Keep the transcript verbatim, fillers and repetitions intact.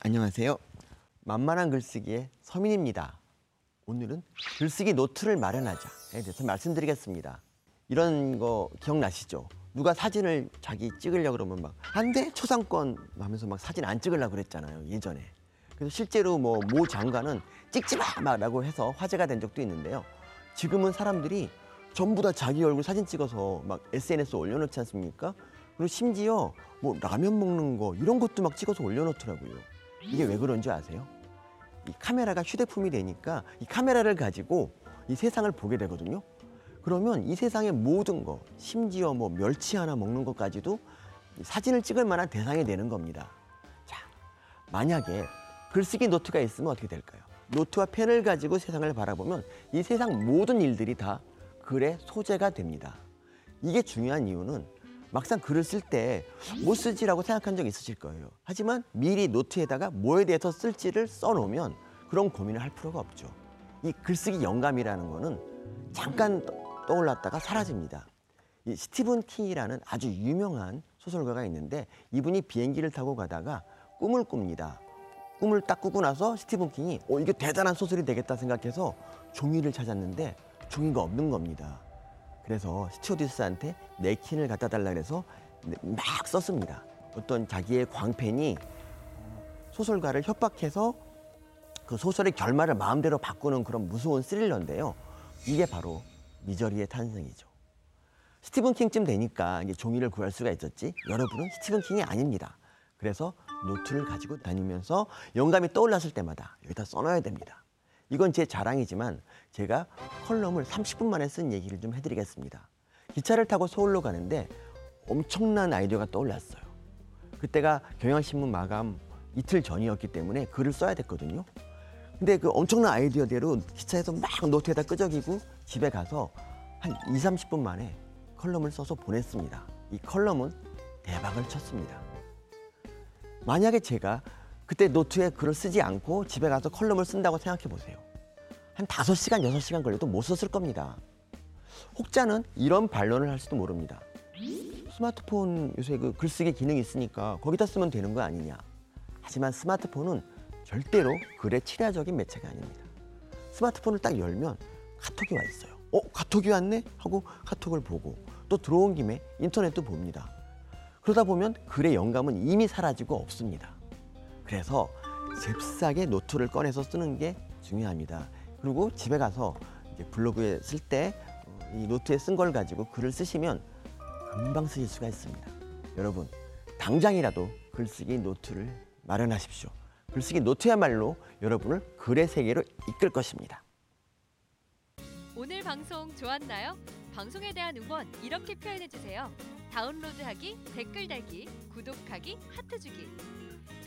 안녕하세요. 만만한 글쓰기의 서민입니다. 오늘은 글쓰기 노트를 마련하자에 대해서 말씀드리겠습니다. 이런 거 기억나시죠? 누가 사진을 자기 찍으려고 그러면 막 안 돼? 초상권 하면서 막 사진 안 찍으려고 그랬잖아요, 예전에. 그래서 실제로 뭐 모 장관은 찍지 마! 라고 해서 화제가 된 적도 있는데요. 지금은 사람들이 전부 다 자기 얼굴 사진 찍어서 막 에스엔에스 올려놓지 않습니까? 그리고 심지어 뭐 라면 먹는 거 이런 것도 막 찍어서 올려놓더라고요. 이게 왜 그런지 아세요? 이 카메라가 휴대폰이 되니까 이 카메라를 가지고 이 세상을 보게 되거든요. 그러면 이 세상의 모든 거, 심지어 뭐 멸치 하나 먹는 것까지도 사진을 찍을 만한 대상이 되는 겁니다. 자, 만약에 글쓰기 노트가 있으면 어떻게 될까요? 노트와 펜을 가지고 세상을 바라보면 이 세상 모든 일들이 다 글의 소재가 됩니다. 이게 중요한 이유는 막상 글을 쓸 때 뭐 쓰지라고 생각한 적 있으실 거예요. 하지만 미리 노트에다가 뭐에 대해서 쓸지를 써놓으면 그런 고민을 할 필요가 없죠. 이 글쓰기 영감이라는 거는 잠깐 떠올랐다가 사라집니다. 이 스티븐 킹이라는 아주 유명한 소설가가 있는데 이분이 비행기를 타고 가다가 꿈을 꿉니다. 꿈을 딱 꾸고 나서 스티븐 킹이 어, 이게 대단한 소설이 되겠다 생각해서 종이를 찾았는데 종이가 없는 겁니다. 그래서 스튜어디스한테 냅킨을 갖다 달라 그래서 막 썼습니다. 어떤 자기의 광팬이 소설가를 협박해서 그 소설의 결말을 마음대로 바꾸는 그런 무서운 스릴러인데요. 이게 바로 미저리의 탄생이죠. 스티븐 킹쯤 되니까 이제 종이를 구할 수가 있었지 여러분은 스티븐 킹이 아닙니다. 그래서 노트를 가지고 다니면서 영감이 떠올랐을 때마다 여기다 써놔야 됩니다. 이건 제 자랑이지만 제가 컬럼을 삼십 분 만에 쓴 얘기를 좀 해드리겠습니다. 기차를 타고 서울로 가는데 엄청난 아이디어가 떠올랐어요. 그때가 경향신문 마감 이틀 전이었기 때문에 글을 써야 됐거든요. 근데 그 엄청난 아이디어대로 기차에서 막 노트에다 끄적이고 집에 가서 한 이삼십 분 만에 컬럼을 써서 보냈습니다. 이 컬럼은 대박을 쳤습니다. 만약에 제가 그때 노트에 글을 쓰지 않고 집에 가서 컬럼을 쓴다고 생각해 보세요. 한 다섯 시간, 여섯 시간 걸려도 못 썼을 겁니다. 혹자는 이런 반론을 할 수도 모릅니다. 스마트폰 요새 그 글쓰기 기능이 있으니까 거기다 쓰면 되는 거 아니냐. 하지만 스마트폰은 절대로 글의 친화적인 매체가 아닙니다. 스마트폰을 딱 열면 카톡이 와 있어요. 어? 카톡이 왔네? 하고 카톡을 보고 또 들어온 김에 인터넷도 봅니다. 그러다 보면 글의 영감은 이미 사라지고 없습니다. 그래서 잽싸게 노트를 꺼내서 쓰는 게 중요합니다. 그리고 집에 가서 이제 블로그에 쓸 때 이 노트에 쓴 걸 가지고 글을 쓰시면 금방 쓰실 수가 있습니다. 여러분, 당장이라도 글쓰기 노트를 마련하십시오. 글쓰기 노트야말로 여러분을 글의 세계로 이끌 것입니다. 오늘 방송 좋았나요? 방송에 대한 응원 이렇게 표현해주세요. 다운로드하기, 댓글 달기, 구독하기, 하트 주기.